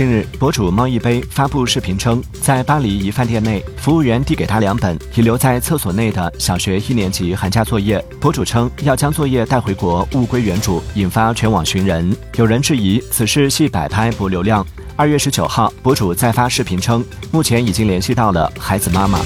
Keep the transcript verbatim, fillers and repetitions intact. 近日，博主猫一杯发布视频称，在巴黎一饭店内，服务员递给他两本遗留在厕所内的小学一年级寒假作业。博主称要将作业带回国，物归原主，引发全网寻人。有人质疑此事系摆拍博流量。二月十九号，博主再发视频称，目前已经联系到了孩子妈妈。